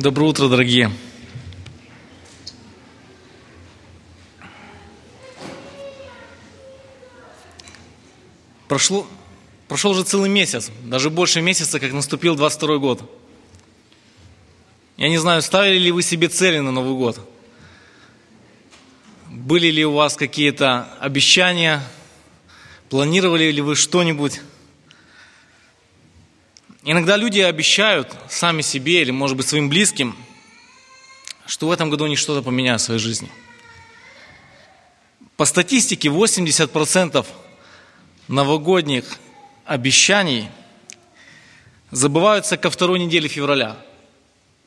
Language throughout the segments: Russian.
Доброе утро, дорогие. Прошел уже целый месяц, даже больше месяца, как наступил 22-й год. Я не знаю, ставили ли вы себе цели на Новый год? Были ли у вас какие-то обещания? Планировали ли вы что-нибудь? Иногда люди обещают сами себе или, может быть, своим близким, что в этом году они что-то поменяют в своей жизни. По статистике, 80% новогодних обещаний забываются ко второй неделе февраля.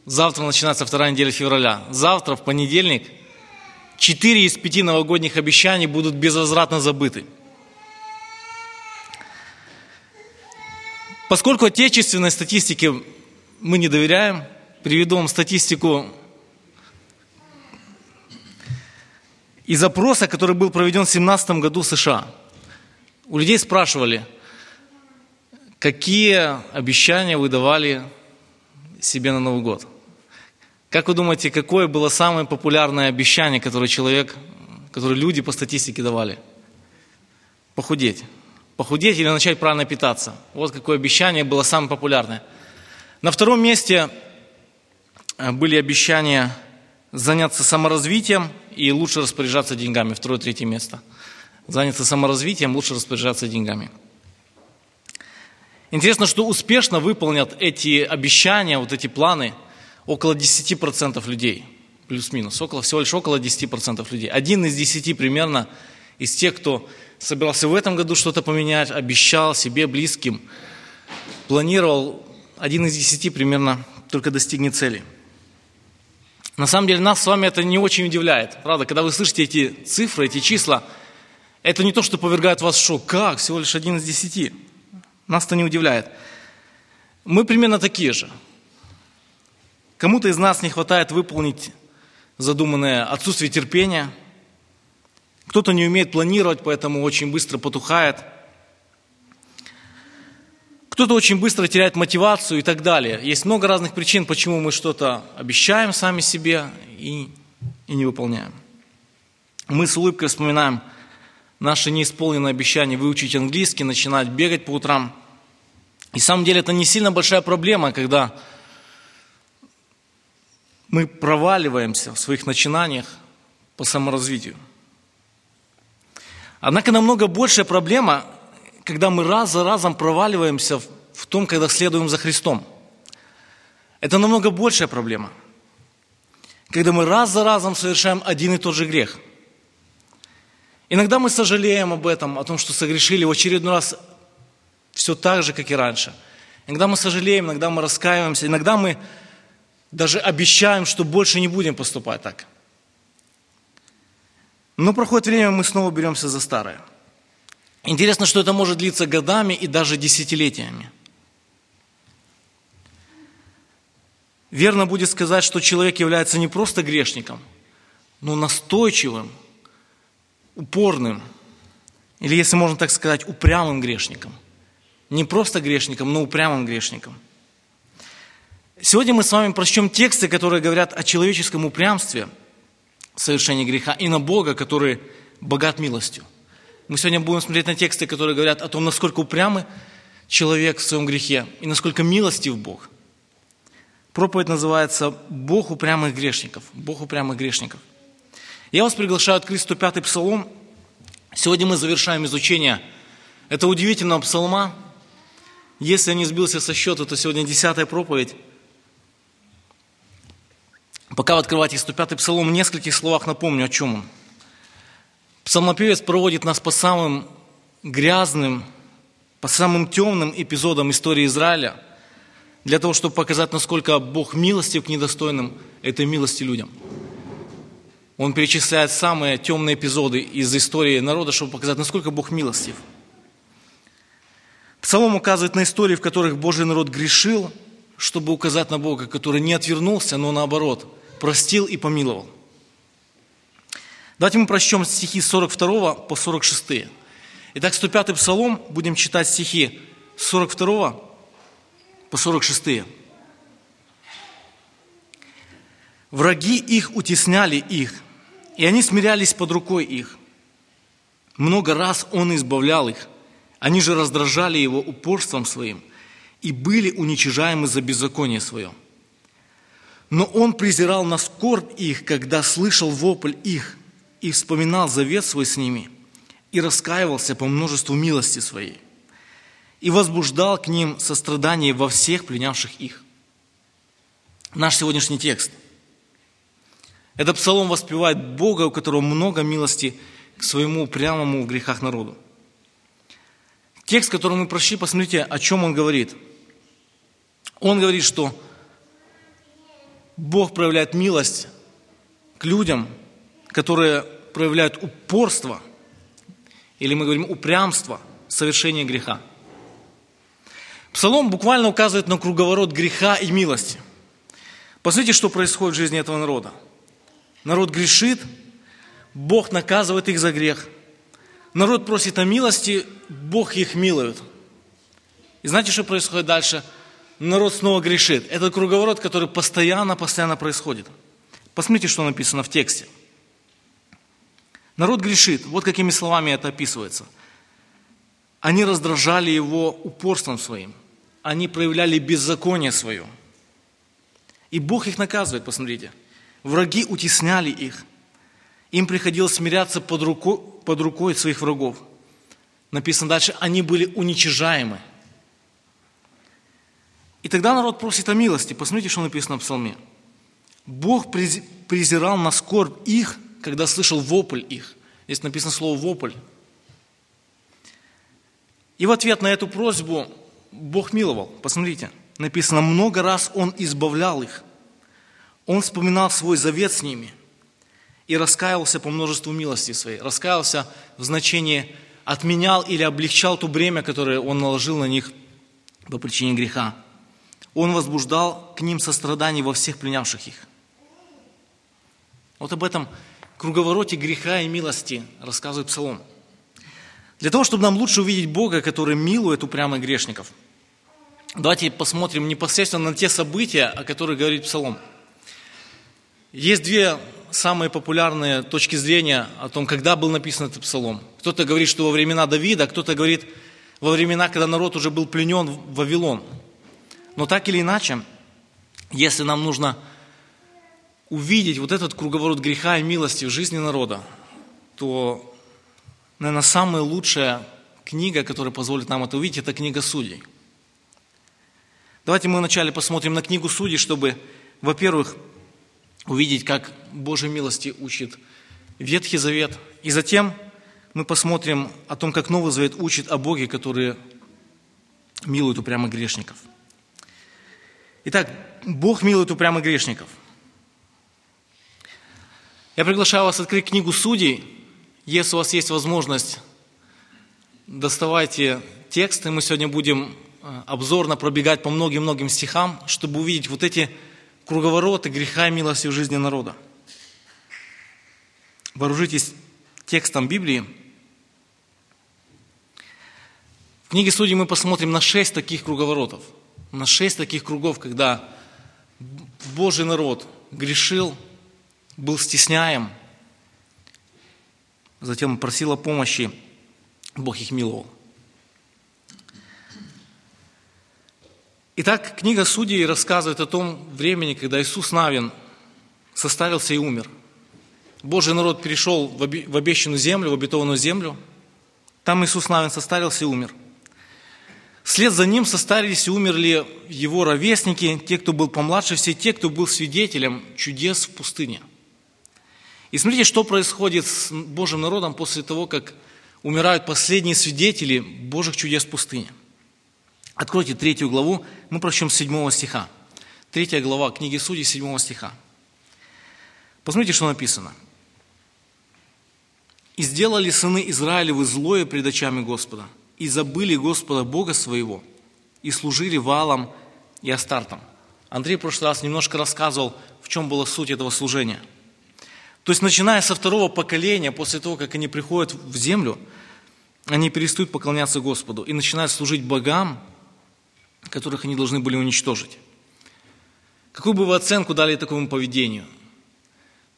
Завтра начинается вторая неделя февраля. Завтра, в понедельник, 4 из 5 новогодних обещаний будут безвозвратно забыты. Поскольку отечественной статистике мы не доверяем, приведу вам статистику из опроса, который был проведен в 2017 году в США. У людей спрашивали, какие обещания вы давали себе на Новый год. Как вы думаете, какое было самое популярное обещание, которое люди по статистике давали? Похудеть. Похудеть или начать правильно питаться. Вот какое обещание было самое популярное. На втором месте были обещания заняться саморазвитием и лучше распоряжаться деньгами. Второе-третье место. Заняться саморазвитием, лучше распоряжаться деньгами. Интересно, что успешно выполнят эти обещания, вот эти планы, около 10% людей. Плюс-минус. Всего лишь около 10% людей. 1 из 10 примерно из тех, кто собирался в этом году что-то поменять, обещал себе, близким, планировал, 1 из 10 примерно только достигнет цели. На самом деле нас с вами это не очень удивляет. Правда, когда вы слышите эти цифры, эти числа, это не то, что повергает вас в шок. Как? Всего лишь 1 из 10. Нас это не удивляет. Мы примерно такие же. Кому-то из нас не хватает выполнить задуманное, отсутствие терпения. Кто-то не умеет планировать, поэтому очень быстро потухает. Кто-то очень быстро теряет мотивацию и так далее. Есть много разных причин, почему мы что-то обещаем сами себе и не выполняем. Мы с улыбкой вспоминаем наши неисполненные обещания выучить английский, начинать бегать по утрам. И на самом деле это не сильно большая проблема, когда мы проваливаемся в своих начинаниях по саморазвитию. Однако намного большая проблема, когда мы раз за разом проваливаемся в том, когда следуем за Христом. Это намного большая проблема, когда мы раз за разом совершаем один и тот же грех. Иногда мы сожалеем об этом, о том, что согрешили в очередной раз все так же, как и раньше. Иногда мы сожалеем, иногда мы раскаиваемся, иногда мы даже обещаем, что больше не будем поступать так. Но проходит время, мы снова беремся за старое. Интересно, что это может длиться годами и даже десятилетиями. Верно будет сказать, что человек является не просто грешником, но настойчивым, упорным, или, если можно так сказать, упрямым грешником. Не просто грешником, но упрямым грешником. Сегодня мы с вами прочтем тексты, которые говорят о человеческом упрямстве, совершение греха, и на Бога, который богат милостью. Мы сегодня будем смотреть на тексты, которые говорят о том, насколько упрямый человек в своем грехе и насколько милостив Бог. Проповедь называется «Бог упрямых грешников». Бог упрямых грешников. Я вас приглашаю открыть 105-й псалом. Сегодня мы завершаем изучение этого удивительного псалма. Если я не сбился со счета, то сегодня 10-я проповедь. Пока вы открываете 105-й псалом, в нескольких словах напомню, о чем он. Псалмопевец проводит нас по самым грязным, по самым темным эпизодам истории Израиля, для того, чтобы показать, насколько Бог милостив к недостойным этой милости людям. Он перечисляет самые темные эпизоды из истории народа, чтобы показать, насколько Бог милостив. Псалом указывает на истории, в которых Божий народ грешил, чтобы указать на Бога, который не отвернулся, но наоборот – простил и помиловал. Давайте мы прочтем стихи с 42 по 46. Итак, 105-й псалом, будем читать стихи с 42 по 46. Враги их утесняли их, и они смирялись под рукой их. Много раз он избавлял их, они же раздражали его упорством своим и были уничижаемы за беззаконие свое. Но он презирал на скорбь их, когда слышал вопль их, и вспоминал завет свой с ними, и раскаивался по множеству милости своей, и возбуждал к ним сострадание во всех пленявших их. Наш сегодняшний текст. Этот псалом воспевает Бога, у которого много милости к своему упрямому в грехах народу. Текст, который мы прочли, посмотрите, о чем он говорит. Он говорит, что Бог проявляет милость к людям, которые проявляют упорство, или мы говорим упрямство, совершение греха. Псалом буквально указывает на круговорот греха и милости. Посмотрите, что происходит в жизни этого народа. Народ грешит, Бог наказывает их за грех. Народ просит о милости, Бог их милует. И знаете, что происходит дальше? Народ снова грешит. Это круговорот, который постоянно происходит. Посмотрите, что написано в тексте. Народ грешит. Вот какими словами это описывается. Они раздражали его упорством своим. Они проявляли беззаконие свое. И Бог их наказывает, посмотрите. Враги утесняли их. Им приходилось смиряться под рукой своих врагов. Написано дальше, они были уничижаемы. И тогда народ просит о милости. Посмотрите, что написано в псалме. Бог презирал на скорбь их, когда слышал вопль их. Здесь написано слово «вопль». И в ответ на эту просьбу Бог миловал. Посмотрите, написано, много раз Он избавлял их. Он вспоминал свой завет с ними и раскаялся по множеству милости своей. Раскаялся в значении отменял или облегчал то бремя, которое Он наложил на них по причине греха. Он возбуждал к ним сострадание во всех пленявших их. Вот об этом круговороте греха и милости рассказывает псалом. Для того, чтобы нам лучше увидеть Бога, который милует упрямых грешников, давайте посмотрим непосредственно на те события, о которых говорит псалом. Есть две самые популярные точки зрения о том, когда был написан этот псалом. Кто-то говорит, что во времена Давида, кто-то говорит, во времена, когда народ уже был пленен в Вавилон. Но так или иначе, если нам нужно увидеть вот этот круговорот греха и милости в жизни народа, то, наверное, самая лучшая книга, которая позволит нам это увидеть, это книга Судей. Давайте мы вначале посмотрим на книгу Судей, чтобы, во-первых, увидеть, как Божьей милости учит Ветхий Завет. И затем мы посмотрим о том, как Новый Завет учит о Боге, который милует упрямых грешников. Итак, Бог милует упрямых грешников. Я приглашаю вас открыть книгу Судей. Если у вас есть возможность, доставайте тексты. Мы сегодня будем обзорно пробегать по многим-многим стихам, чтобы увидеть вот эти круговороты греха и милости в жизни народа. Вооружитесь текстом Библии. В книге Судей мы посмотрим на 6 таких круговоротов, на 6 таких кругов, когда Божий народ грешил, был стесняем, затем просил о помощи, Бог их миловал. Итак, книга Судей рассказывает о том времени, когда Иисус Навин составился и умер. Божий народ перешел в обещанную землю, в обетованную землю. Там Иисус Навин составился и умер. Вслед за ним состарились и умерли его ровесники, те, кто был помладше, все те, кто был свидетелем чудес в пустыне. И смотрите, что происходит с Божьим народом после того, как умирают последние свидетели Божьих чудес в пустыне. Откройте 3 главу, мы прочтем с 7 стиха. 3 глава книги Судей, 7 стиха. Посмотрите, что написано. «И сделали сыны Израилевы злое пред очами Господа, и забыли Господа Бога своего, и служили Ваалам и Астартам». Андрей в прошлый раз немножко рассказывал, в чем была суть этого служения. То есть, начиная со 2 поколения, после того, как они приходят в землю, они перестают поклоняться Господу и начинают служить богам, которых они должны были уничтожить. Какую бы вы оценку дали такому поведению?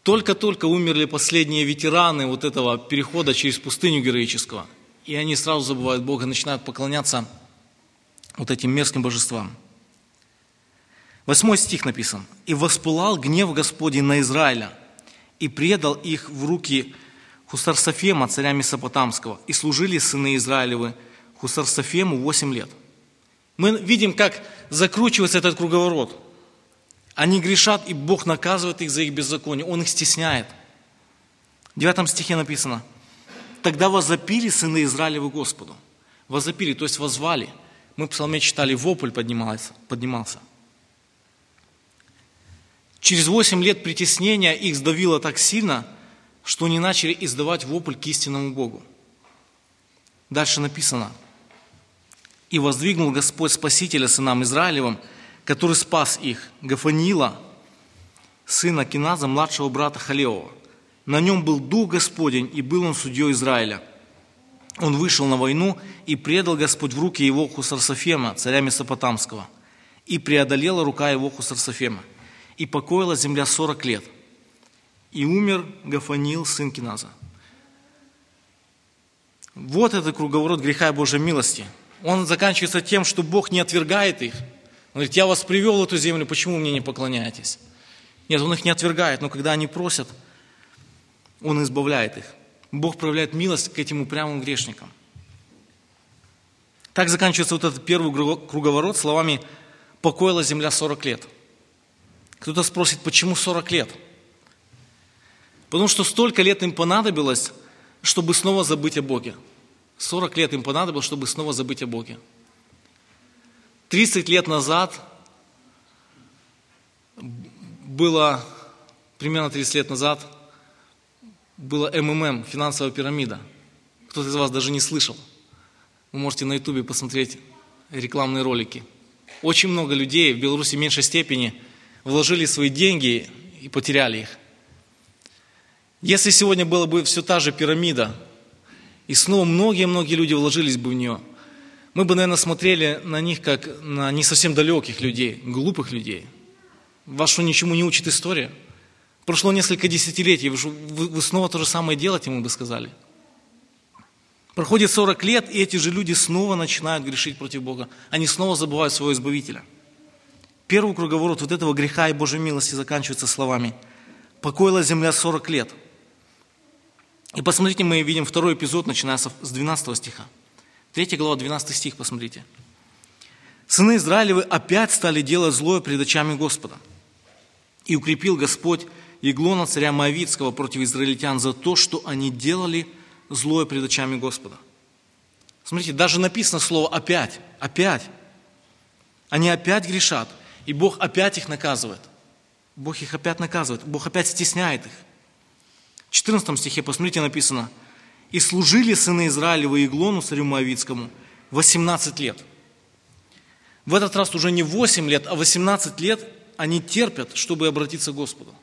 Только-только умерли последние ветераны вот этого перехода через пустыню героического. И они сразу забывают Бога, начинают поклоняться вот этим мерзким божествам. 8 стих написан. «И воспылал гнев Господень на Израиля, и предал их в руки Хусарсофема, царя Месопотамского, и служили сыны Израилевы Хусарсофему 8 лет». Мы видим, как закручивается этот круговорот. Они грешат, и Бог наказывает их за их беззаконие. Он их стесняет. В 9 стихе написано. «Тогда возопили сыны Израилевы Господу». Возопили, то есть воззвали. Мы в псалме читали, вопль поднимался. Через 8 лет притеснения их сдавило так сильно, что они начали издавать вопль к истинному Богу. Дальше написано. «И воздвигнул Господь Спасителя сынам Израилевым, который спас их, Гафанила, сына Кеназа, младшего брата Халева. На нем был Дух Господень, и был он судьей Израиля. Он вышел на войну, и предал Господь в руки его Хусарсофема, царя Месопотамского, и преодолела рука его Хусарсофема, и покоила земля 40 лет. И умер Гафанил, сын Кеназа». Вот это круговорот греха и Божьей милости. Он заканчивается тем, что Бог не отвергает их. Он говорит, я вас привел в эту землю, почему мне не поклоняетесь? Нет, он их не отвергает, но когда они просят, он избавляет их. Бог проявляет милость к этим упрямым грешникам. Так заканчивается вот этот первый круговорот словами «покоила земля 40 лет». Кто-то спросит, почему 40 лет? Потому что столько лет им понадобилось, чтобы снова забыть о Боге. 40 лет им понадобилось, чтобы снова забыть о Боге. 30 лет назад, примерно 30 лет назад, было МММ, финансовая пирамида. Кто-то из вас даже не слышал. Вы можете на Ютубе посмотреть рекламные ролики. Очень много людей в Беларуси в меньшей степени вложили свои деньги и потеряли их. Если сегодня была бы все та же пирамида, и снова многие-многие люди вложились бы в нее, мы бы, наверное, смотрели на них, как на не совсем далеких людей, глупых людей. Вас что, ничему не учит история? Прошло несколько десятилетий, вы снова то же самое делаете, мы бы сказали. Проходит 40 лет, и эти же люди снова начинают грешить против Бога. Они снова забывают своего Избавителя. Первый круговорот вот этого греха и Божьей милости заканчивается словами «покоила земля 40 лет». И посмотрите, мы видим второй эпизод, начиная с 12 стиха. 3 глава, 12 стих, посмотрите. «Сыны Израилевы опять стали делать злое пред очами Господа. И укрепил Господь Иглона, царя Моавитского, против израильтян за то, что они делали злое пред очами Господа». Смотрите, даже написано слово «опять», «опять». Они опять грешат, и Бог опять их наказывает. Бог их опять наказывает, Бог опять стесняет их. В 14 стихе, посмотрите, написано, «И служили сыны Израилевы Иглону, царю Моавитскому, 18 лет». В этот раз уже не 8 лет, а 18 лет они терпят, чтобы обратиться к Господу.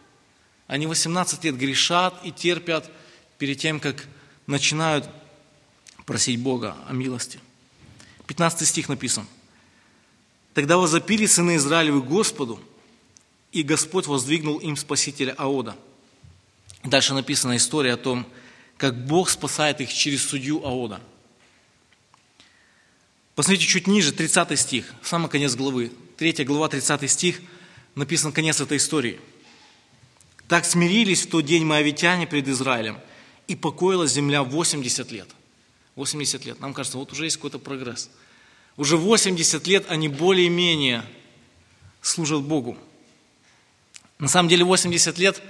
Они 18 лет грешат и терпят перед тем, как начинают просить Бога о милости. 15 стих написан. «Тогда возопили сыны Израилевы Господу, и Господь воздвигнул им спасителя Аода». Дальше написана история о том, как Бог спасает их через судью Аода. Посмотрите чуть ниже, 30 стих, самый конец главы. 3 глава, 30 стих, написан конец этой истории. «Так смирились в тот день моавитяне пред Израилем, и покоилась земля 80 лет». 80 лет. Нам кажется, вот уже есть какой-то прогресс. Уже 80 лет они более-менее служат Богу. На самом деле 80 лет...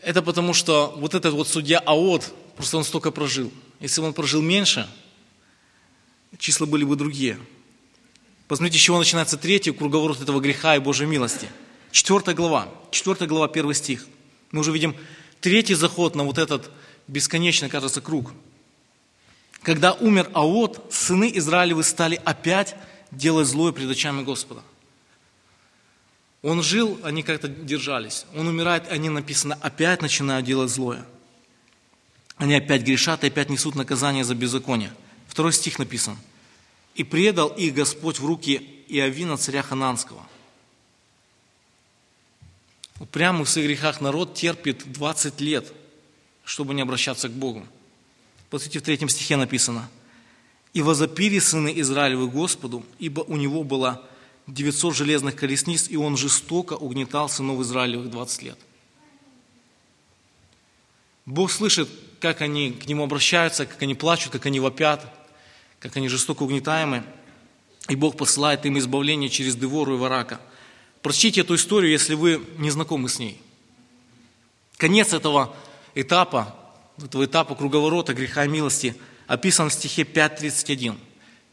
Это потому, что вот этот вот судья Аод, просто он столько прожил. Если бы он прожил меньше, числа были бы другие. Посмотрите, с чего начинается третий круговорот этого греха и Божьей милости. 4 глава, 1 стих. Мы уже видим третий заход на вот этот бесконечный, кажется, круг. «Когда умер Аод, сыны Израилевы стали опять делать злое пред очами Господа». Он жил, они как-то держались. Он умирает, они, написано, опять начинают делать злое. Они опять грешат и опять несут наказание за беззаконие. 2 стих написан. «И предал их Господь в руки Иавина, царя Хананского». Упрямый в своих грехах народ терпит 20 лет, чтобы не обращаться к Богу. Посмотрите, в 3 стихе написано: «И возопили сыны Израилевы Господу, ибо у него было 900 железных колесниц, и он жестоко угнетал сынов Израилевых 20 лет». Бог слышит, как они к нему обращаются, как они плачут, как они вопят, как они жестоко угнетаемы. И Бог посылает им избавление через Девору и Варака. Прочтите эту историю, если вы не знакомы с ней. Конец этого этапа круговорота греха и милости описан в стихе 5.31.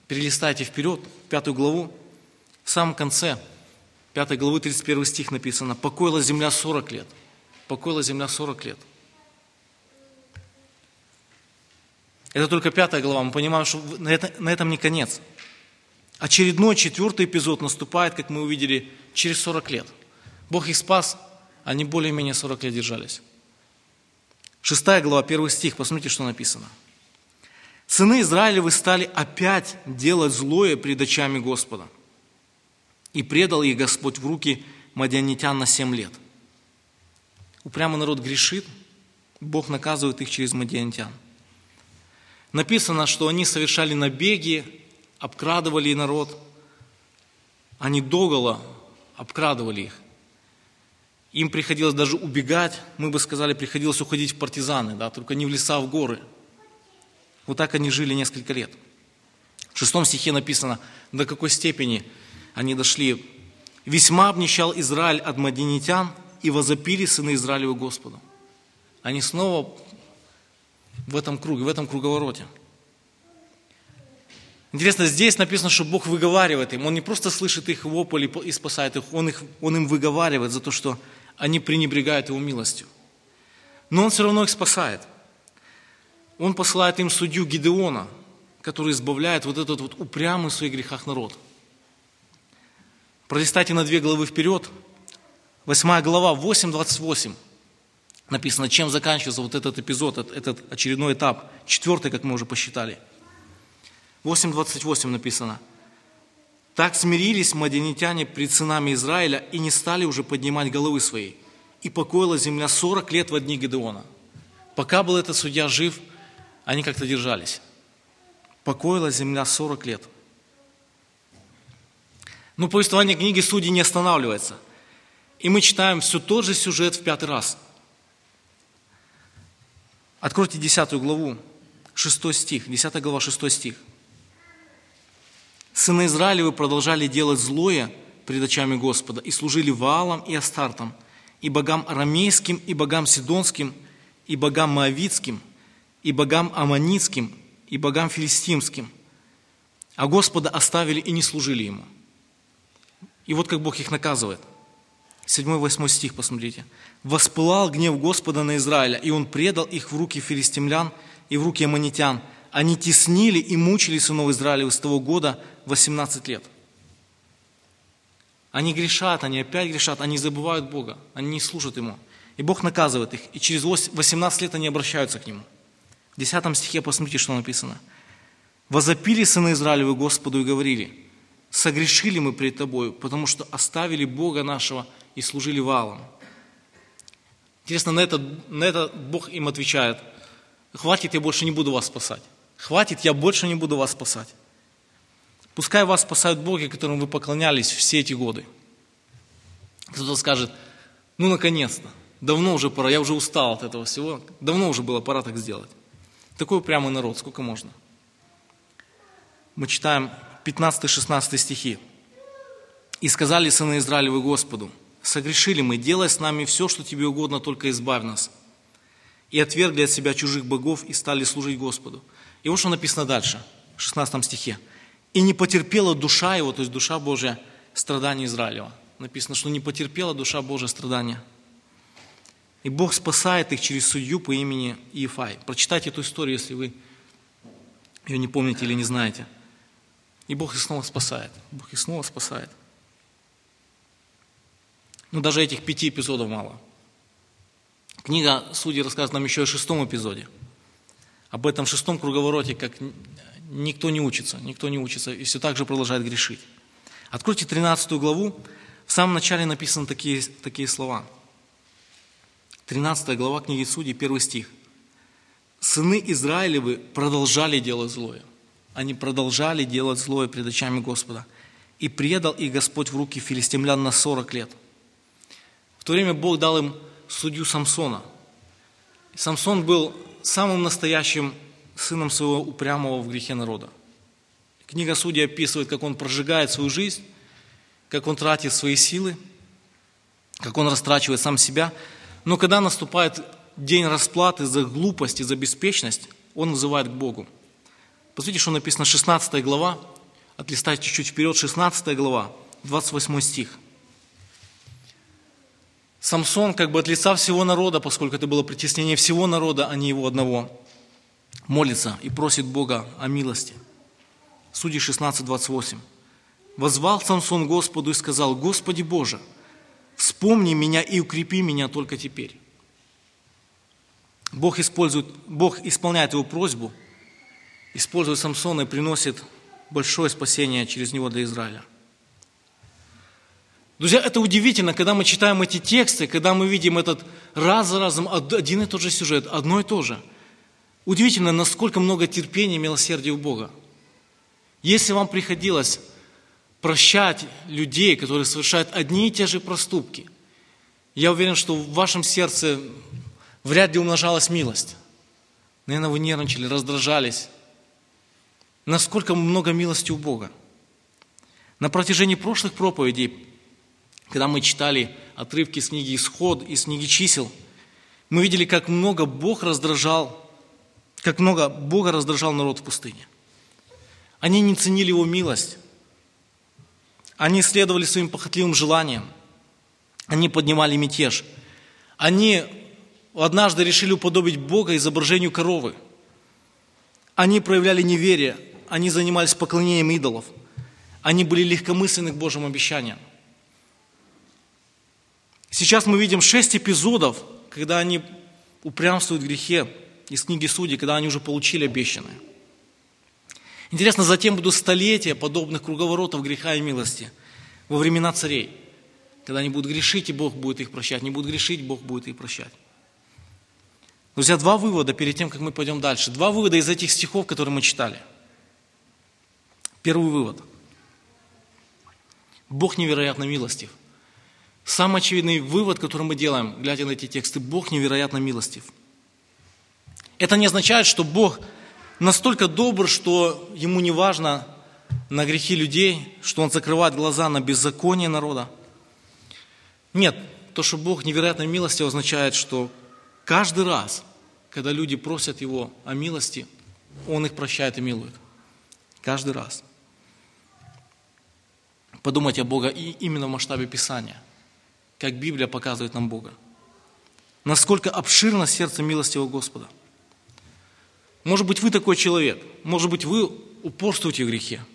Перелистайте вперед, 5 главу. В самом конце 5 главы 31 стих написано: «Покоила земля 40 лет». Покоила земля 40 лет. Это только 5 глава, мы понимаем, что на этом не конец. Очередной 4 эпизод наступает, как мы увидели, через 40 лет. Бог их спас, они более-менее 40 лет держались. 6 глава, 1 стих, посмотрите, что написано. «Сыны Израилевы стали опять делать злое пред очами Господа, и предал их Господь в руки мадианитян на 7 лет». Упрямый народ грешит, Бог наказывает их через мадианитян. Написано, что они совершали набеги, обкрадывали народ. Они догола обкрадывали их. Им приходилось даже убегать, мы бы сказали, приходилось уходить в партизаны, да, только не в леса, а в горы. Вот так они жили несколько лет. В 6 стихе написано, до какой степени они дошли. «Весьма обнищал Израиль от мадианитян, и возопили сыны Израилевы Господу». Они снова в этом круге, в этом круговороте. Интересно, здесь написано, что Бог выговаривает им. Он не просто слышит их вопль и спасает их, Он им выговаривает за то, что они пренебрегают Его милостью. Но Он все равно их спасает. Он посылает им судью Гидеона, который избавляет вот этот вот упрямый в своих грехах народ. Пролистайте на 2 главы вперед. 8 глава, 8:28. Написано, чем заканчивается вот этот эпизод, этот очередной этап, 4, как мы уже посчитали. 8:28 написано. «Так смирились мадианитяне пред сынами Израиля и не стали уже поднимать головы своей. И покоила земля 40 лет во дни Гедеона». Пока был этот судья жив, они как-то держались. Покоила земля 40 лет. Но повествование книги «Судей» не останавливается. И мы читаем все тот же сюжет в 5 раз. Откройте 10 главу, 6 стих, 10 глава, 6 стих. «Сыны Израилевы продолжали делать злое пред очами Господа и служили Ваалам и Астартам, и богам арамейским, и богам сидонским, и богам моавитским, и богам аммонитским, и богам филистимским. А Господа оставили и не служили Ему». И вот как Бог их наказывает. 7-8 стих, посмотрите. «Воспылал гнев Господа на Израиля, и Он предал их в руки филистимлян и в руки аммонитян. Они теснили и мучили сынов Израилевых с того года 18 лет». Они грешат, они опять грешат, они забывают Бога, они не служат Ему. И Бог наказывает их, и через 18 лет они обращаются к Нему. В 10 стихе посмотрите, что написано. «Возопили сыны Израилевы Господу и говорили: согрешили мы пред Тобою, потому что оставили Бога нашего и служили Ваалам». Интересно, на это Бог им отвечает: «Хватит, я больше не буду вас спасать. Хватит, я больше не буду вас спасать. Пускай вас спасают боги, которым вы поклонялись все эти годы». Кто-то скажет: «Ну, наконец-то, давно уже пора, я уже устал от этого всего, давно уже было пора так сделать». Такой упрямый народ, сколько можно. Мы читаем 15-16 стихи. «И сказали сыны Израилевы Господу: согрешили мы, делай с нами все, что тебе угодно, только избавь нас. И отвергли от себя чужих богов и стали служить Господу». И вот что написано дальше, в 16 стихе. «И не потерпела душа его», то есть душа Божия, «страдания Израилева». Написано, что не потерпела душа Божия страдания. И Бог спасает их через судью по имени Иефай. Прочитайте эту историю, если вы ее не помните или не знаете. И Бог их снова спасает. Бог их снова спасает. Но даже этих 5 эпизодов мало. Книга «Судей» рассказывает нам еще о 6 эпизоде. Об этом 6 круговороте, как никто не учится, и все так же продолжает грешить. Откройте 13 главу, в самом начале написаны такие слова. 13 глава книги Судей, 1 стих. «Сыны Израилевы продолжали делать злое». Они продолжали делать злое пред очами Господа. «И предал их Господь в руки филистимлян на 40 лет». В то время Бог дал им судью Самсона. Самсон был самым настоящим сыном своего упрямого в грехе народа. Книга Судей описывает, как он прожигает свою жизнь, как он тратит свои силы, как он растрачивает сам себя. Но когда наступает день расплаты за глупость и за беспечность, он взывает к Богу. Посмотрите, что написано, 16 глава, отлистать чуть-чуть вперед, 16 глава, 28 стих. Самсон как бы от лица всего народа, поскольку это было притеснение всего народа, а не его одного, молится и просит Бога о милости. Судьи 16:28. «Воззвал Самсон Господу и сказал: Господи Боже, вспомни меня и укрепи меня только теперь». Бог исполняет его просьбу, используя Самсона и приносит большое спасение через него для Израиля. Друзья, это удивительно, когда мы читаем эти тексты, когда мы видим этот раз за разом один и тот же сюжет, одно и то же. Удивительно, насколько много терпения и милосердия у Бога. Если вам приходилось прощать людей, которые совершают одни и те же проступки, я уверен, что в вашем сердце вряд ли умножалась милость. Наверное, вы нервничали, раздражались. Насколько много милости у Бога. На протяжении прошлых проповедей, когда мы читали отрывки с книги «Исход» и с книги «Чисел», мы видели, как много Бога раздражал народ в пустыне. Они не ценили Его милость. Они следовали своим похотливым желаниям. Они поднимали мятеж. Они однажды решили уподобить Бога изображению коровы. Они проявляли неверие. Они занимались поклонением идолов. Они были легкомысленны к Божьим обещаниям. Сейчас мы видим 6 эпизодов, когда они упрямствуют в грехе из книги Судей, когда они уже получили обещанное. Интересно, затем будут столетия подобных круговоротов греха и милости во времена царей, когда они будут грешить, и Бог будет их прощать. Не будут грешить, Бог будет их прощать. Друзья, 2 вывода перед тем, как мы пойдем дальше. 2 вывода из этих стихов, которые мы читали. Первый вывод. Бог невероятно милостив. Самый очевидный вывод, который мы делаем, глядя на эти тексты, Бог невероятно милостив. Это не означает, что Бог настолько добр, что Ему не важно на грехи людей, что Он закрывает глаза на беззаконие народа. Нет, то, что Бог невероятно милостив, означает, что каждый раз, когда люди просят Его о милости, Он их прощает и милует. Каждый раз. Подумайте о Боге именно в масштабе Писания, как Библия показывает нам Бога. Насколько обширно сердце милостивого Господа. Может быть, вы такой человек. Может быть, вы упорствуете в грехе.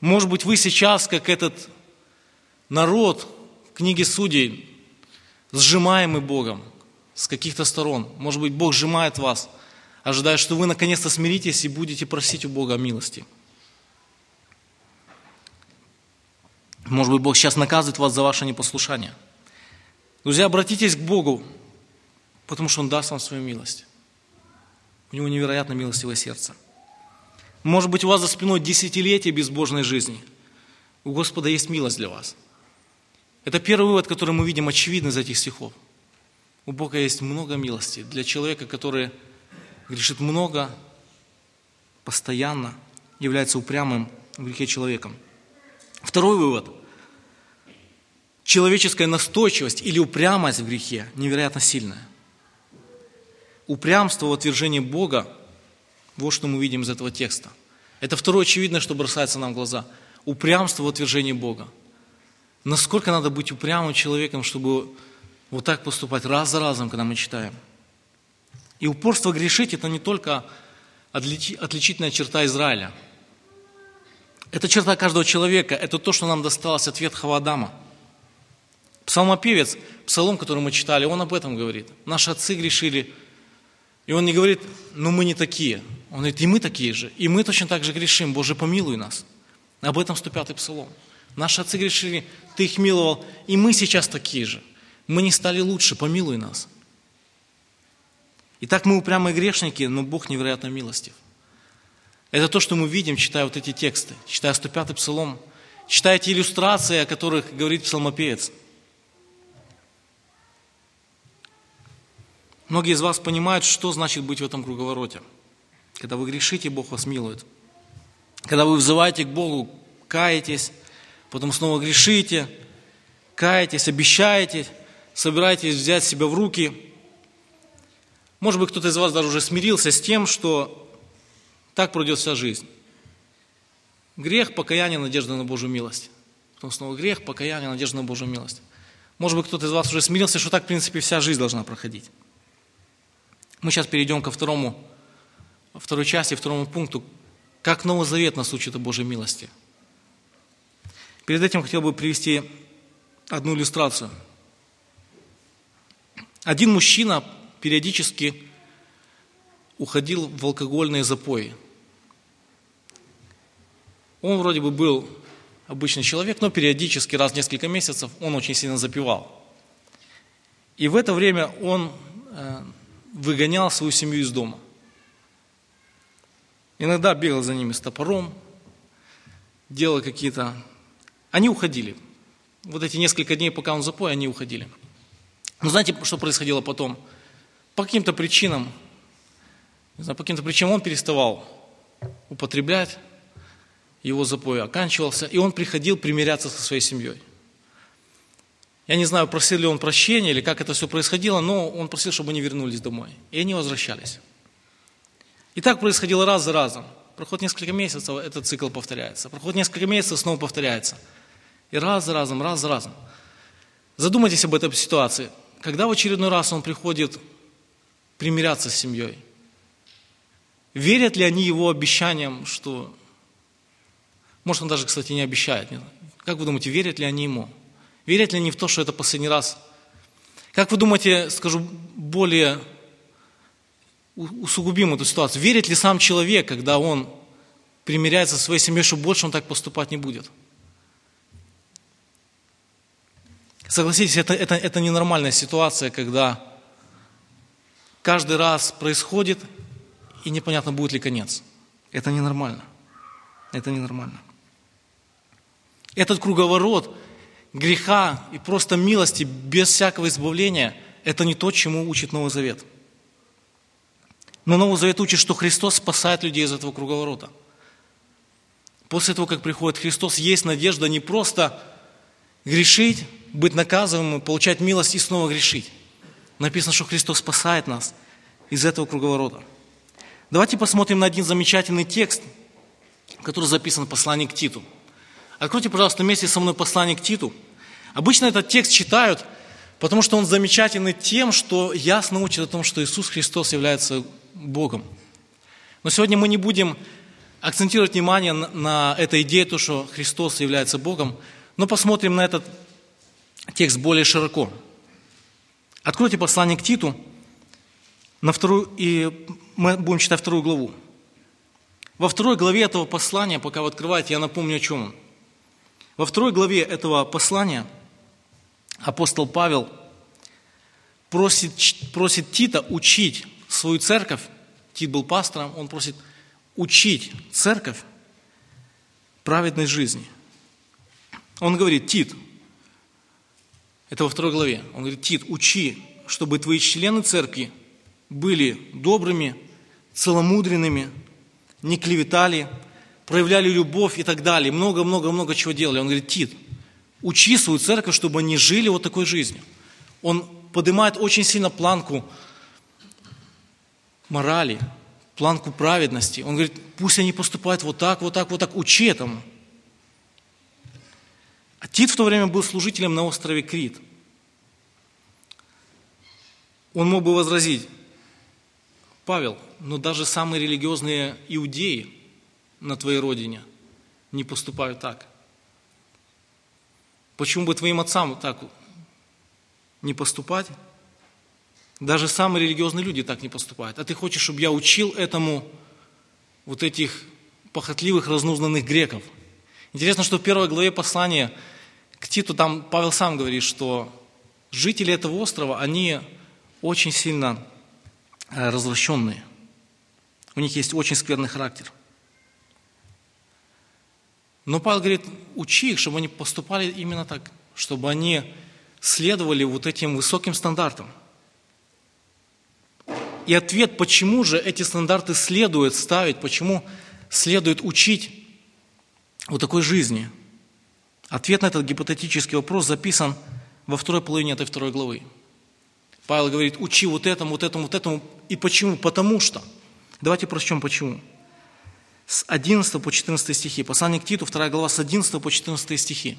Может быть, вы сейчас, как этот народ в книге Судей, сжимаемый Богом с каких-то сторон. Может быть, Бог сжимает вас, ожидая, что вы наконец-то смиритесь и будете просить у Бога милости. Может быть, Бог сейчас наказывает вас за ваше непослушание. Друзья, обратитесь к Богу, потому что Он даст вам свою милость. У Него невероятно милостивое сердце. Может быть, у вас за спиной десятилетия безбожной жизни. У Господа есть милость для вас. Это первый вывод, который мы видим очевидно из этих стихов. У Бога есть много милости для человека, который грешит много, постоянно, является упрямым в грехе человеком. Второй вывод. Человеческая настойчивость или упрямость в грехе невероятно сильная. Упрямство в отвержении Бога, вот что мы видим из этого текста. Это второе очевидное, что бросается нам в глаза. Упрямство в отвержении Бога. Насколько надо быть упрямым человеком, чтобы вот так поступать раз за разом, когда мы читаем. И упорство грешить – это не только отличительная черта Израиля. Это черта каждого человека, это то, что нам досталось от ветхого Адама. Псалмопевец, псалом, который мы читали, он об этом говорит. Наши отцы грешили, и он не говорит, ну мы не такие. Он говорит, и мы такие же, и мы точно так же грешим, Боже, помилуй нас. Об этом 105-й псалом. Наши отцы грешили, Ты их миловал, и мы сейчас такие же. Мы не стали лучше, помилуй нас. Итак, мы упрямые грешники, но Бог невероятно милостив. Это то, что мы видим, читая вот эти тексты, читая 105-й псалом, читая эти иллюстрации, о которых говорит псалмопевец. Многие из вас понимают, что значит быть в этом круговороте. Когда вы грешите, Бог вас милует. Когда вы взываете к Богу, каетесь, потом снова грешите, каетесь, обещаете, собираетесь взять себя в руки. Может быть, кто-то из вас даже уже смирился с тем, что так пройдет вся жизнь. Грех, покаяние, надежда на Божью милость. Потом снова грех, покаяние, надежда на Божью милость. Может быть, кто-то из вас уже смирился, что так, в принципе, вся жизнь должна проходить. Мы сейчас перейдем ко второй части, второму пункту. Как Новый Завет нас учит о Божьей милости. Перед этим хотел бы привести одну иллюстрацию. Один мужчина периодически уходил в алкогольные запои. Он вроде бы был обычный человек, но периодически, раз в несколько месяцев, он очень сильно запивал. И в это время он выгонял свою семью из дома. Иногда бегал за ними с топором, делал какие-то... Они уходили. Вот эти несколько дней, пока он запой, они уходили. Но знаете, что происходило потом? По каким-то причинам, не знаю, по каким-то причинам он переставал употреблять, его запой оканчивался, и он приходил примиряться со своей семьей. Я не знаю, просил ли он прощения или как это все происходило, но он просил, чтобы они вернулись домой. И они возвращались. И так происходило раз за разом. Проходит несколько месяцев, этот цикл повторяется. Проходит несколько месяцев, снова повторяется. И раз за разом, раз за разом. Задумайтесь об этой ситуации. Когда в очередной раз он приходит примиряться с семьей, верят ли они его обещаниям, что... Может, он даже, кстати, не обещает. Как вы думаете, верят ли они ему? Верят ли они в то, что это последний раз? Как вы думаете, скажу, более усугубим эту ситуацию? Верит ли сам человек, когда он примиряется со своей семьей, что больше он так поступать не будет? Согласитесь, это ненормальная ситуация, когда каждый раз происходит, и непонятно, будет ли конец. Это ненормально. Это ненормально. Этот круговорот греха и просто милости без всякого избавления – это не то, чему учит Новый Завет. Но Новый Завет учит, что Христос спасает людей из этого круговорота. После того, как приходит Христос, есть надежда не просто грешить, быть наказываемым, получать милость и снова грешить. Написано, что Христос спасает нас из этого круговорота. Давайте посмотрим на один замечательный текст, который записан в послании к Титу. Откройте, пожалуйста, вместе со мной послание к Титу. Обычно этот текст читают, потому что он замечательный тем, что ясно учит о том, что Иисус Христос является Богом. Но сегодня мы не будем акцентировать внимание на этой идее, то, что Христос является Богом, но посмотрим на этот текст более широко. Откройте послание к Титу, и мы будем читать 2 главу. Во 2 главе этого послания, пока вы открываете, я напомню, о чем он. Во 2 главе этого послания апостол Павел просит Тита учить свою церковь, Тит был пастором, он просит учить церковь праведной жизни. Он говорит, Тит, это во 2 главе, он говорит, Тит, учи, чтобы твои члены церкви были добрыми, целомудренными, не клеветали, проявляли любовь и так далее. Много-много-много чего делали. Он говорит, Тит, учи свою церковь, чтобы они жили вот такой жизнью. Он поднимает очень сильно планку морали, планку праведности. Он говорит, пусть они поступают вот так, вот так, вот так. Учи этому. А Тит в то время был служителем на острове Крит. Он мог бы возразить, Павел, но даже самые религиозные иудеи на твоей родине не поступают так. Почему бы твоим отцам так не поступать? Даже самые религиозные люди так не поступают. А ты хочешь, чтобы я учил этому вот этих похотливых, разнузнанных греков? Интересно, что в 1 главе послания к Титу там Павел сам говорит, что жители этого острова, они очень сильно развращенные. У них есть очень скверный характер. Но Павел говорит, учи их, чтобы они поступали именно так, чтобы они следовали вот этим высоким стандартам. И ответ, почему же эти стандарты следует ставить, почему следует учить вот такой жизни. Ответ на этот гипотетический вопрос записан во второй половине этой второй главы. Павел говорит, учи вот этому, вот этому, вот этому. И почему? Потому что. Давайте прочтем почему. С 11 по 14 стихи. Послание к Титу, 2 глава, с 11 по 14 стихи.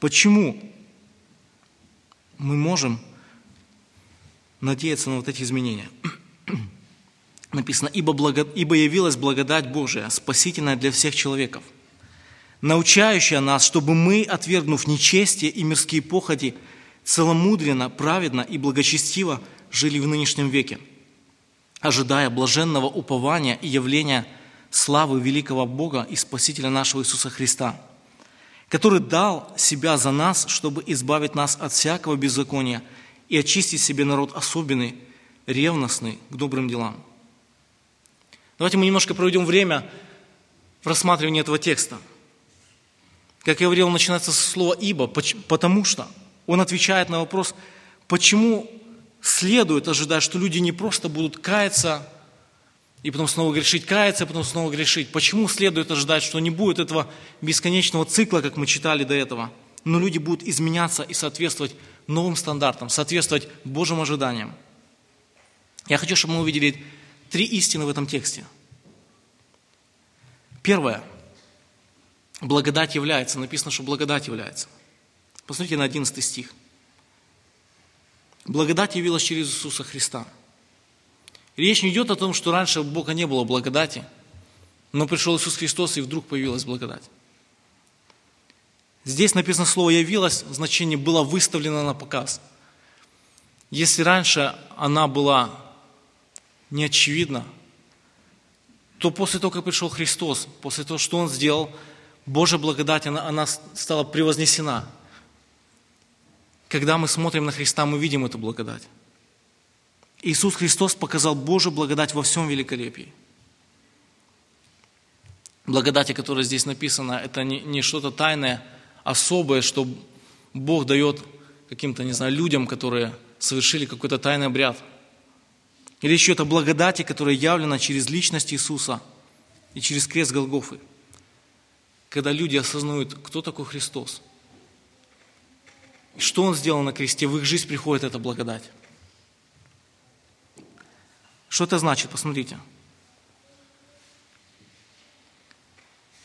Почему мы можем надеяться на вот эти изменения? Написано, «Ибо явилась благодать Божия, спасительная для всех человеков, научающая нас, чтобы мы, отвергнув нечестие и мирские похоти, целомудренно, праведно и благочестиво жили в нынешнем веке, ожидая блаженного упования и явления славы великого Бога и Спасителя нашего Иисуса Христа, который дал себя за нас, чтобы избавить нас от всякого беззакония и очистить себе народ особенный, ревностный к добрым делам». Давайте мы немножко проведем время в рассматривании этого текста. Как я говорил, начинается со слова «ибо», потому что он отвечает на вопрос, почему следует ожидать, что люди не просто будут каяться и потом снова грешить, каяться, и потом снова грешить. Почему следует ожидать, что не будет этого бесконечного цикла, как мы читали до этого, но люди будут изменяться и соответствовать новым стандартам, соответствовать Божьим ожиданиям. Я хочу, чтобы мы увидели три истины в этом тексте. Первое. Благодать является. Написано, что благодать является. Посмотрите на 11 стих. Благодать явилась через Иисуса Христа. Речь не идет о том, что раньше у Бога не было благодати, но пришел Иисус Христос, и вдруг появилась благодать. Здесь написано слово «явилась», в значении «была выставлена на показ». Если раньше она была неочевидна, то после того, как пришел Христос, после того, что Он сделал, Божья благодать, она стала превознесена. Когда мы смотрим на Христа, мы видим эту благодать. Иисус Христос показал Божью благодать во всем великолепии. Благодать, которая здесь написана, это не что-то тайное, особое, что Бог дает каким-то, не знаю, людям, которые совершили какой-то тайный обряд. Или еще это благодать, которая явлена через личность Иисуса и через крест Голгофы. Когда люди осознают, кто такой Христос, и что Он сделал на кресте, в их жизнь приходит эта благодать. Что это значит? Посмотрите.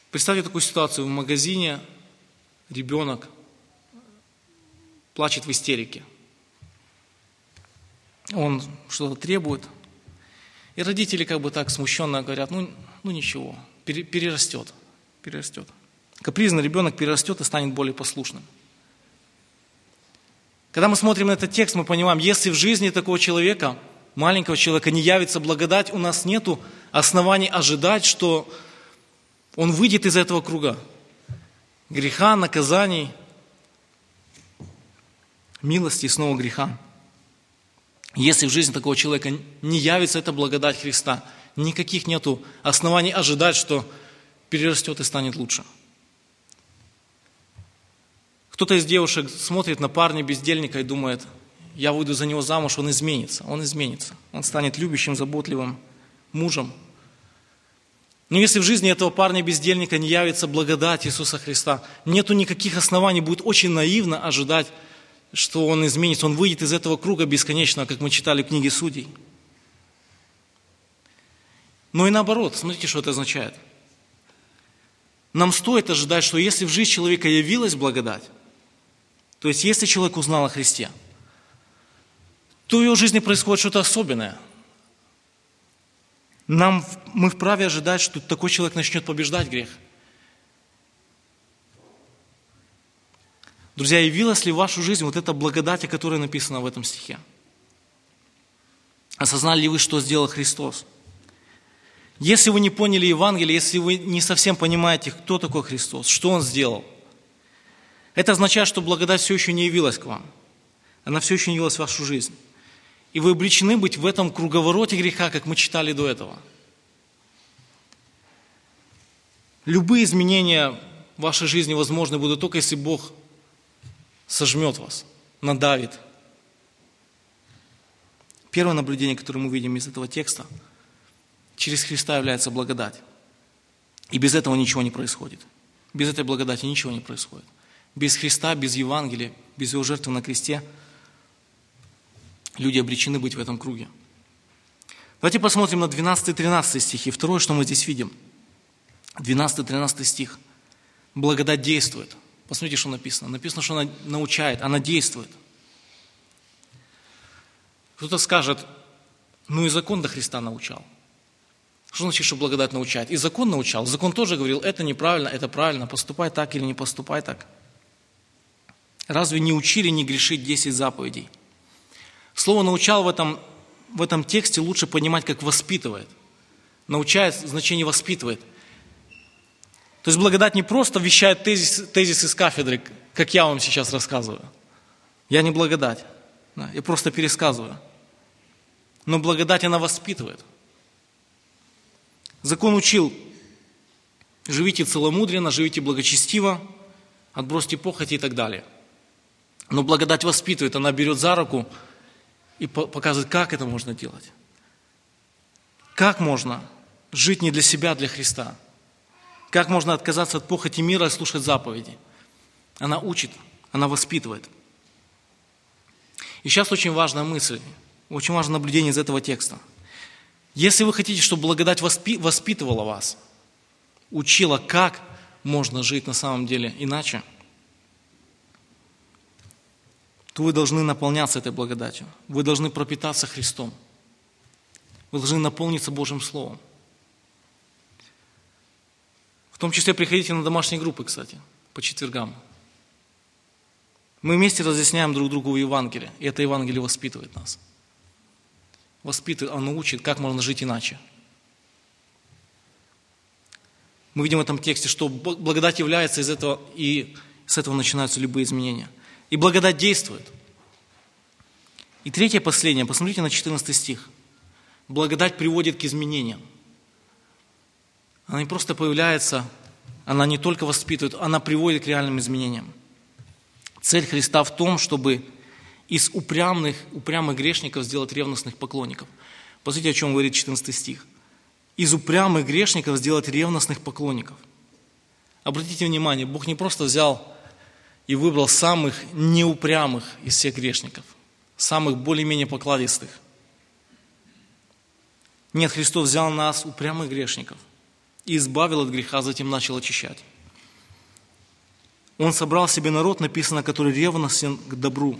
Представьте такую ситуацию. В магазине ребенок плачет в истерике. Он что-то требует. И родители как бы так смущенно говорят, ну ничего, перерастет. Капризный ребенок перерастет и станет более послушным. Когда мы смотрим на этот текст, мы понимаем, если в жизни такого человека, маленького человека, не явится благодать, у нас нет оснований ожидать, что он выйдет из этого круга греха, наказаний, милости и снова греха. Если в жизни такого человека не явится эта благодать Христа, никаких нету оснований ожидать, что перерастет и станет лучше. Кто-то из девушек смотрит на парня-бездельника и думает, я выйду за него замуж, он изменится. Он станет любящим, заботливым мужем. Но если в жизни этого парня-бездельника не явится благодать Иисуса Христа, нету никаких оснований, будет очень наивно ожидать, что он изменится. Он выйдет из этого круга бесконечного, как мы читали в книге Судей. Но и наоборот, смотрите, что это означает. Нам стоит ожидать, что если в жизнь человека явилась благодать, то есть, если человек узнал о Христе, то в его жизни происходит что-то особенное. Мы вправе ожидать, что такой человек начнет побеждать грех. Друзья, явилась ли в вашу жизнь вот эта благодать, о которой написано в этом стихе? Осознали ли вы, что сделал Христос? Если вы не поняли Евангелие, если вы не совсем понимаете, кто такой Христос, что Он сделал, Это означает, что благодать все еще не явилась к вам. Она все еще не явилась в вашу жизнь. И вы обречены быть в этом круговороте греха, как мы читали до этого. Любые изменения в вашей жизни возможны будут только, если Бог сожмет вас, надавит. Первое наблюдение, которое мы видим из этого текста, через Христа является благодать. И без этого ничего не происходит. Без этой благодати ничего не происходит. Без Христа, без Евангелия, без Его жертвы на кресте люди обречены быть в этом круге. Давайте посмотрим на 12-13 стихи. Второе, что мы здесь видим. 12-13 стих. Благодать действует. Посмотрите, что написано. Написано, что она научает, она действует. Кто-то скажет, ну и закон до Христа научал. Что значит, что благодать научает? И закон научал. Закон тоже говорил, это неправильно, это правильно, поступай так или не поступай так. Разве не учили не грешить 10 заповедей? Слово «научал» в этом тексте лучше понимать, как воспитывает. Научает, значение воспитывает. То есть благодать не просто вещает тезис из кафедры, как я вам сейчас рассказываю. Я не благодать, да, я просто пересказываю. Но благодать, она воспитывает. Закон учил, живите целомудренно, живите благочестиво, отбросьте похоти и так далее. Но благодать воспитывает, она берет за руку и показывает, как это можно делать. Как можно жить не для себя, а для Христа. Как можно отказаться от похоти мира и слушать заповеди. Она учит, она воспитывает. И сейчас очень важная мысль, очень важное наблюдение из этого текста. Если вы хотите, чтобы благодать воспитывала вас, учила, как можно жить на самом деле иначе, то вы должны наполняться этой благодатью. Вы должны пропитаться Христом. Вы должны наполниться Божьим Словом. В том числе приходите на домашние группы, кстати, по четвергам. Мы вместе разъясняем друг другу Евангелие, и это Евангелие воспитывает нас. Воспитывает, оно учит, как можно жить иначе. Мы видим в этом тексте, что благодать является из этого, и с этого начинаются любые изменения. И благодать действует. И третье, последнее, посмотрите на 14 стих. Благодать приводит к изменениям. Она не просто появляется, она не только воспитывает, она приводит к реальным изменениям. Цель Христа в том, чтобы из упрямых грешников сделать ревностных поклонников. Посмотрите, о чем говорит 14 стих. Из упрямых грешников сделать ревностных поклонников. Обратите внимание, Бог не просто взял и выбрал самых неупрямых из всех грешников, самых более-менее покладистых. Нет, Христос взял нас, упрямых грешников, и избавил от греха, затем начал очищать. Он собрал себе народ, написано, который ревностен к добру.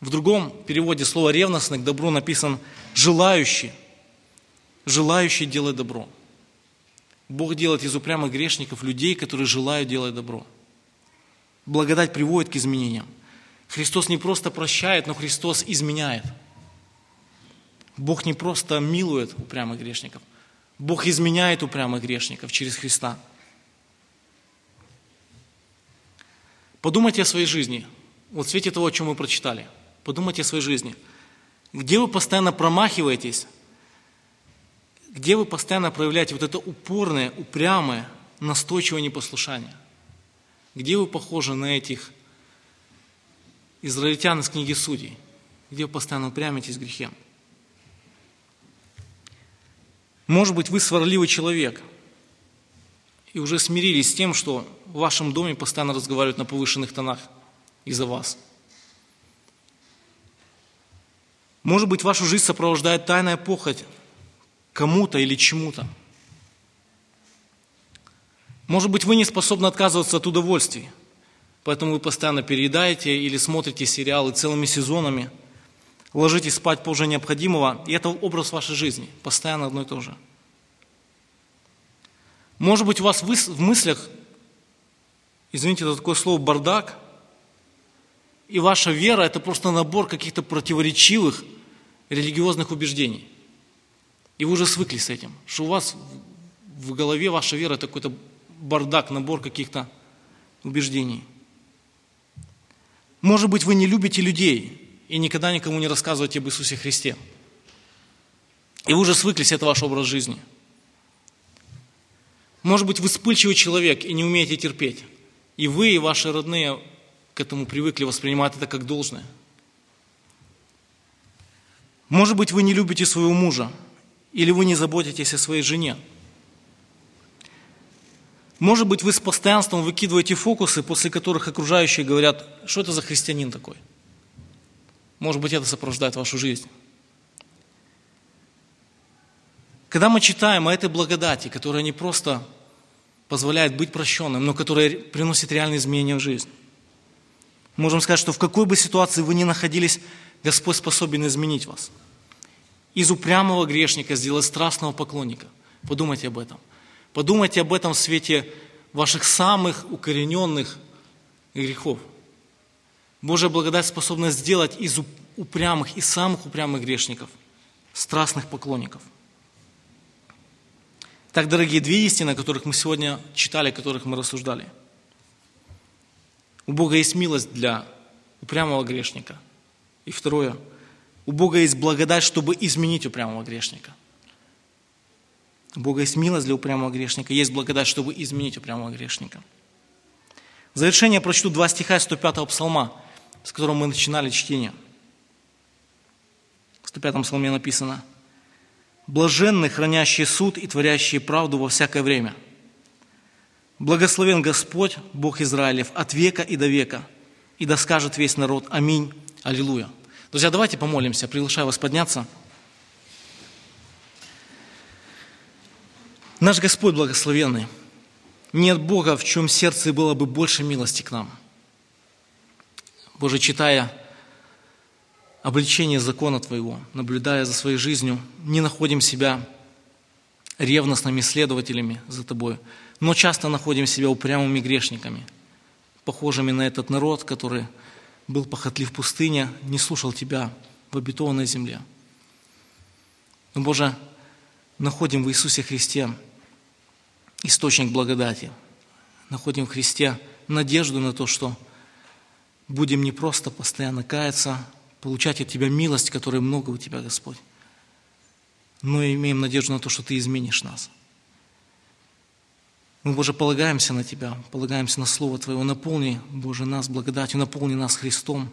В другом переводе слово «ревностный» к добру написано «желающий делать добро». Бог делает из упрямых грешников людей, которые желают делать добро. Благодать приводит к изменениям. Христос не просто прощает, но Христос изменяет. Бог не просто милует упрямых грешников. Бог изменяет упрямых грешников через Христа. Подумайте о своей жизни. Вот в свете того, о чем мы прочитали. Подумайте о своей жизни. Где вы постоянно промахиваетесь? Где вы постоянно проявляете вот это упорное, упрямое, настойчивое непослушание? Где вы похожи на этих израильтян из книги Судей? Где вы постоянно упрямитесь в грехе? Может быть, вы сварливый человек и уже смирились с тем, что в вашем доме постоянно разговаривают на повышенных тонах из-за вас. Может быть, вашу жизнь сопровождает тайная похоть кому-то или чему-то. Может быть, вы не способны отказываться от удовольствий, поэтому вы постоянно переедаете или смотрите сериалы целыми сезонами, ложитесь спать позже необходимого, и это образ вашей жизни, постоянно одно и то же. Может быть, у вас в мыслях, извините, это такое слово «бардак», и ваша вера – это просто набор каких-то противоречивых религиозных убеждений. И вы уже свыклись с этим, что у вас в голове ваша вера – это какой-то бардак, набор каких-то убеждений. Может быть, вы не любите людей и никогда никому не рассказываете об Иисусе Христе. И вы уже свыклись, это ваш образ жизни. Может быть, вы вспыльчивый человек и не умеете терпеть. И вы, и ваши родные к этому привыкли, воспринимать это как должное. Может быть, вы не любите своего мужа, или вы не заботитесь о своей жене. Может быть, вы с постоянством выкидываете фокусы, после которых окружающие говорят, что это за христианин такой. Может быть, это сопровождает вашу жизнь. Когда мы читаем о этой благодати, которая не просто позволяет быть прощенным, но которая приносит реальные изменения в жизнь, можем сказать, что в какой бы ситуации вы ни находились, Господь способен изменить вас. Из упрямого грешника сделать страстного поклонника. Подумайте об этом. Подумайте об этом в свете ваших самых укорененных грехов. Божья благодать способна сделать из упрямых и самых упрямых грешников страстных поклонников. Так, дорогие, две истины, о которых мы сегодня читали, о которых мы рассуждали. У Бога есть милость для упрямого грешника. И второе, у Бога есть благодать, чтобы изменить упрямого грешника. У Бога есть милость для упрямого грешника, есть благодать, чтобы изменить упрямого грешника. В завершение я прочту два стиха 105-го псалма, с которым мы начинали чтение. В 105-м псалме написано: «Блаженны, хранящие суд и творящие правду во всякое время. Благословен Господь, Бог Израилев, от века и до века, и да скажет весь народ: Аминь, Аллилуйя». Друзья, давайте помолимся, приглашаю вас подняться. Наш Господь благословенный, нет Бога, в чем сердце было бы больше милости к нам. Боже, читая обличение закона Твоего, наблюдая за своей жизнью, не находим себя ревностными следователями за Тобой, но часто находим себя упрямыми грешниками, похожими на этот народ, который был похотлив в пустыне, не слушал Тебя в обетованной земле. Но, Боже, находим в Иисусе Христе источник благодати, находим в Христе надежду на то, что будем не просто постоянно каяться, получать от Тебя милость, которой много у Тебя, Господь, но и имеем надежду на то, что Ты изменишь нас. Мы, Боже, полагаемся на Тебя, полагаемся на Слово Твое. Наполни, Боже, нас благодатью, наполни нас Христом,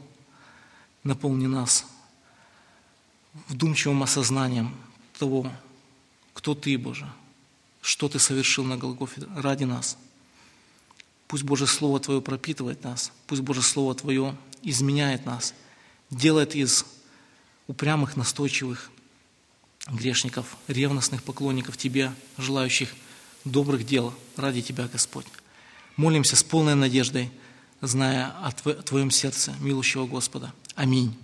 наполни нас вдумчивым осознанием того, кто Ты, Боже, что Ты совершил на Голгофе ради нас. Пусть, Боже, Слово Твое пропитывает нас, пусть, Боже, Слово Твое изменяет нас, делает из упрямых, настойчивых грешников, ревностных поклонников Тебе, желающих добрых дел ради Тебя, Господь. Молимся с полной надеждой, зная о Твоем сердце, милующего Господа. Аминь.